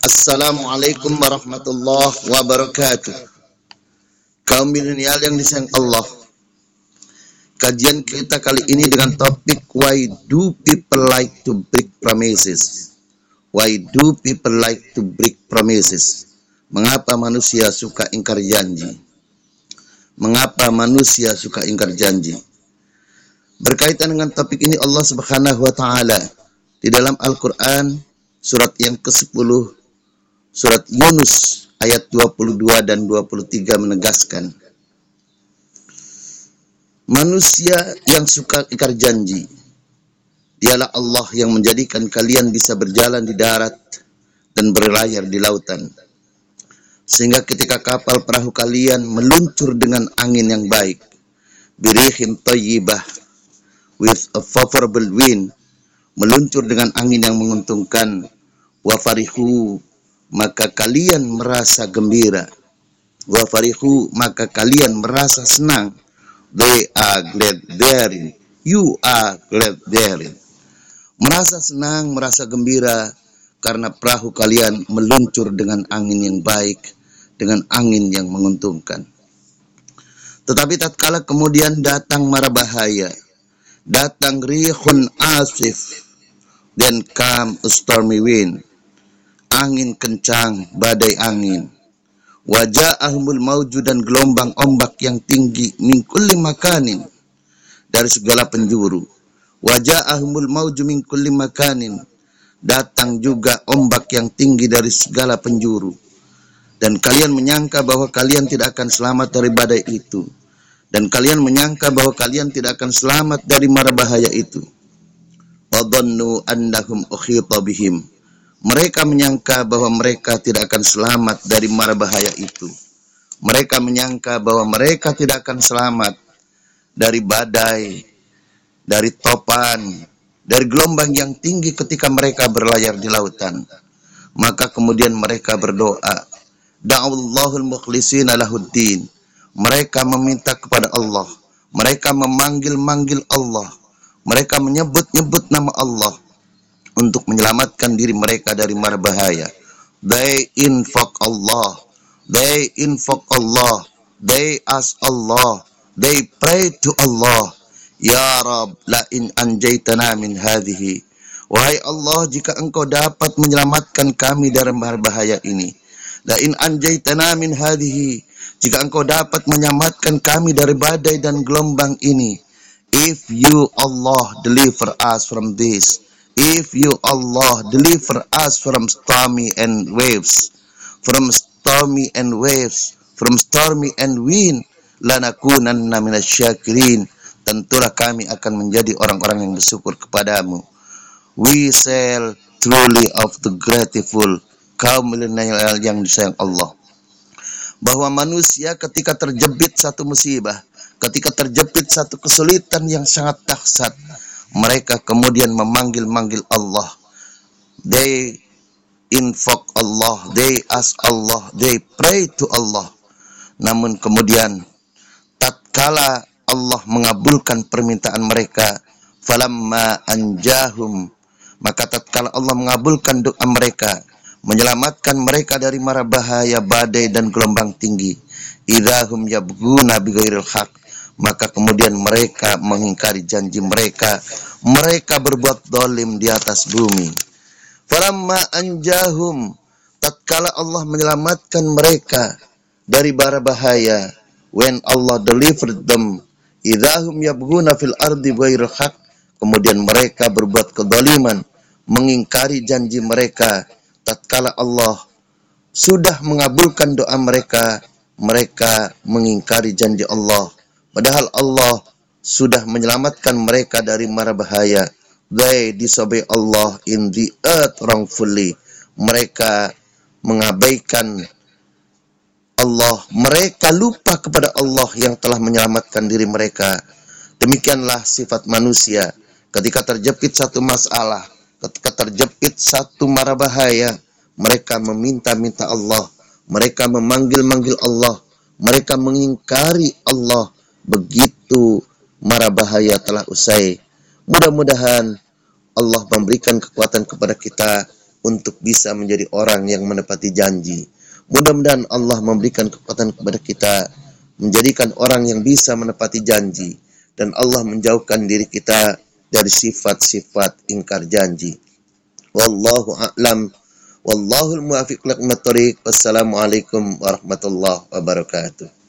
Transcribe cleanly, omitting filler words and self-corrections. Assalamualaikum warahmatullahi wabarakatuh. Kaum milenial yang disayang Allah, kajian kita kali ini dengan topik why do people like to break promises. Why do people like to break promises? Mengapa manusia suka ingkar janji? Mengapa manusia suka ingkar janji? Berkaitan dengan topik ini, Allah Subhanahu wa taala di dalam Al-Qur'an surat yang ke-10 surat Yunus ayat 22 dan 23 menegaskan manusia yang suka ingkar janji. Dialah Allah yang menjadikan kalian bisa berjalan di darat dan berlayar di lautan, sehingga ketika kapal perahu kalian meluncur dengan angin yang baik, biri him tayyibah, with a favorable wind, meluncur dengan angin yang menguntungkan. Wafarihu, maka kalian merasa gembira. Wafarihu, maka kalian merasa senang. They are glad therein, you are glad therein. Merasa senang, merasa gembira karena perahu kalian meluncur dengan angin yang baik, dengan angin yang menguntungkan. Tetapi tatkala kemudian datang mara bahaya, datang rihun asif, then come a stormy wind, angin kencang, badai angin. Wa jaa-ahumul mauju, dan gelombang ombak yang tinggi, min kulli makaanin, dari segala penjuru. Wa jaa-ahumul mauju min kulli makaanin, datang juga ombak yang tinggi dari segala penjuru. Dan kalian menyangka bahwa kalian tidak akan selamat dari badai itu. Dan kalian menyangka bahwa kalian tidak akan selamat dari mara bahaya itu. Wa dhannuu annahum uhiitha bihim, mereka menyangka bahwa mereka tidak akan selamat dari mara bahaya itu. Mereka menyangka bahwa mereka tidak akan selamat dari badai, dari topan, dari gelombang yang tinggi ketika mereka berlayar di lautan. Maka kemudian mereka berdoa, Da'allahul mukhlisina lahuddin, mereka meminta kepada Allah, mereka memanggil-manggil Allah, mereka menyebut-nyebut nama Allah untuk menyelamatkan diri mereka dari mara bahaya. They invoke Allah, they invoke Allah, they ask Allah, they pray to Allah, ya rab la in anjaytana min hadhihi, wahai Allah, jika engkau dapat menyelamatkan kami dari mara bahaya ini. La in anjaytana min hadhihi, jika engkau dapat menyelamatkan kami dari badai dan gelombang ini. If you Allah deliver us from this, if you Allah deliver us from stormy and waves, from stormy and waves, from stormy and wind, lanakunanna minasyakirin, tentulah kami akan menjadi orang-orang yang bersyukur kepadamu. We shall truly of the grateful. Kaum milenial yang disayang Allah, bahwa manusia ketika terjepit satu musibah, ketika terjepit satu kesulitan yang sangat dahsyat, mereka kemudian memanggil-manggil Allah. They invoke Allah, they ask Allah, they pray to Allah. Namun kemudian tatkala Allah mengabulkan permintaan mereka, falamma anjahum, maka tatkala Allah mengabulkan doa mereka, menyelamatkan mereka dari mara bahaya, badai dan gelombang tinggi, idahum yabguna bigairul haq, maka kemudian mereka mengingkari janji mereka, mereka berbuat dolim di atas bumi. Falamma anjahum, tatkala Allah menyelamatkan mereka dari mara bahaya, when Allah delivered them, idahum yabghuna fil ardi bighairi hak, kemudian mereka berbuat kedoliman, mengingkari janji mereka. Tatkala Allah sudah mengabulkan doa mereka, mereka mengingkari janji Allah. Padahal Allah sudah menyelamatkan mereka dari mara bahaya. They disobey Allah in the earth wrongfully. Mereka mengabaikan Allah. Mereka lupa kepada Allah yang telah menyelamatkan diri mereka. Demikianlah sifat manusia ketika terjepit satu masalah, ketika terjepit satu mara bahaya, mereka meminta-minta Allah, mereka memanggil-manggil Allah, mereka mengingkari Allah. Begitu mara bahaya telah usai. Mudah-mudahan Allah memberikan kekuatan kepada kita untuk bisa menjadi orang yang menepati janji. Mudah-mudahan Allah memberikan kekuatan kepada kita, menjadikan orang yang bisa menepati janji, dan Allah menjauhkan diri kita dari sifat-sifat ingkar janji. Wallahu aalam, wallahu almuafiq liqmat thariq. Wassalamualaikum warahmatullahi wabarakatuh.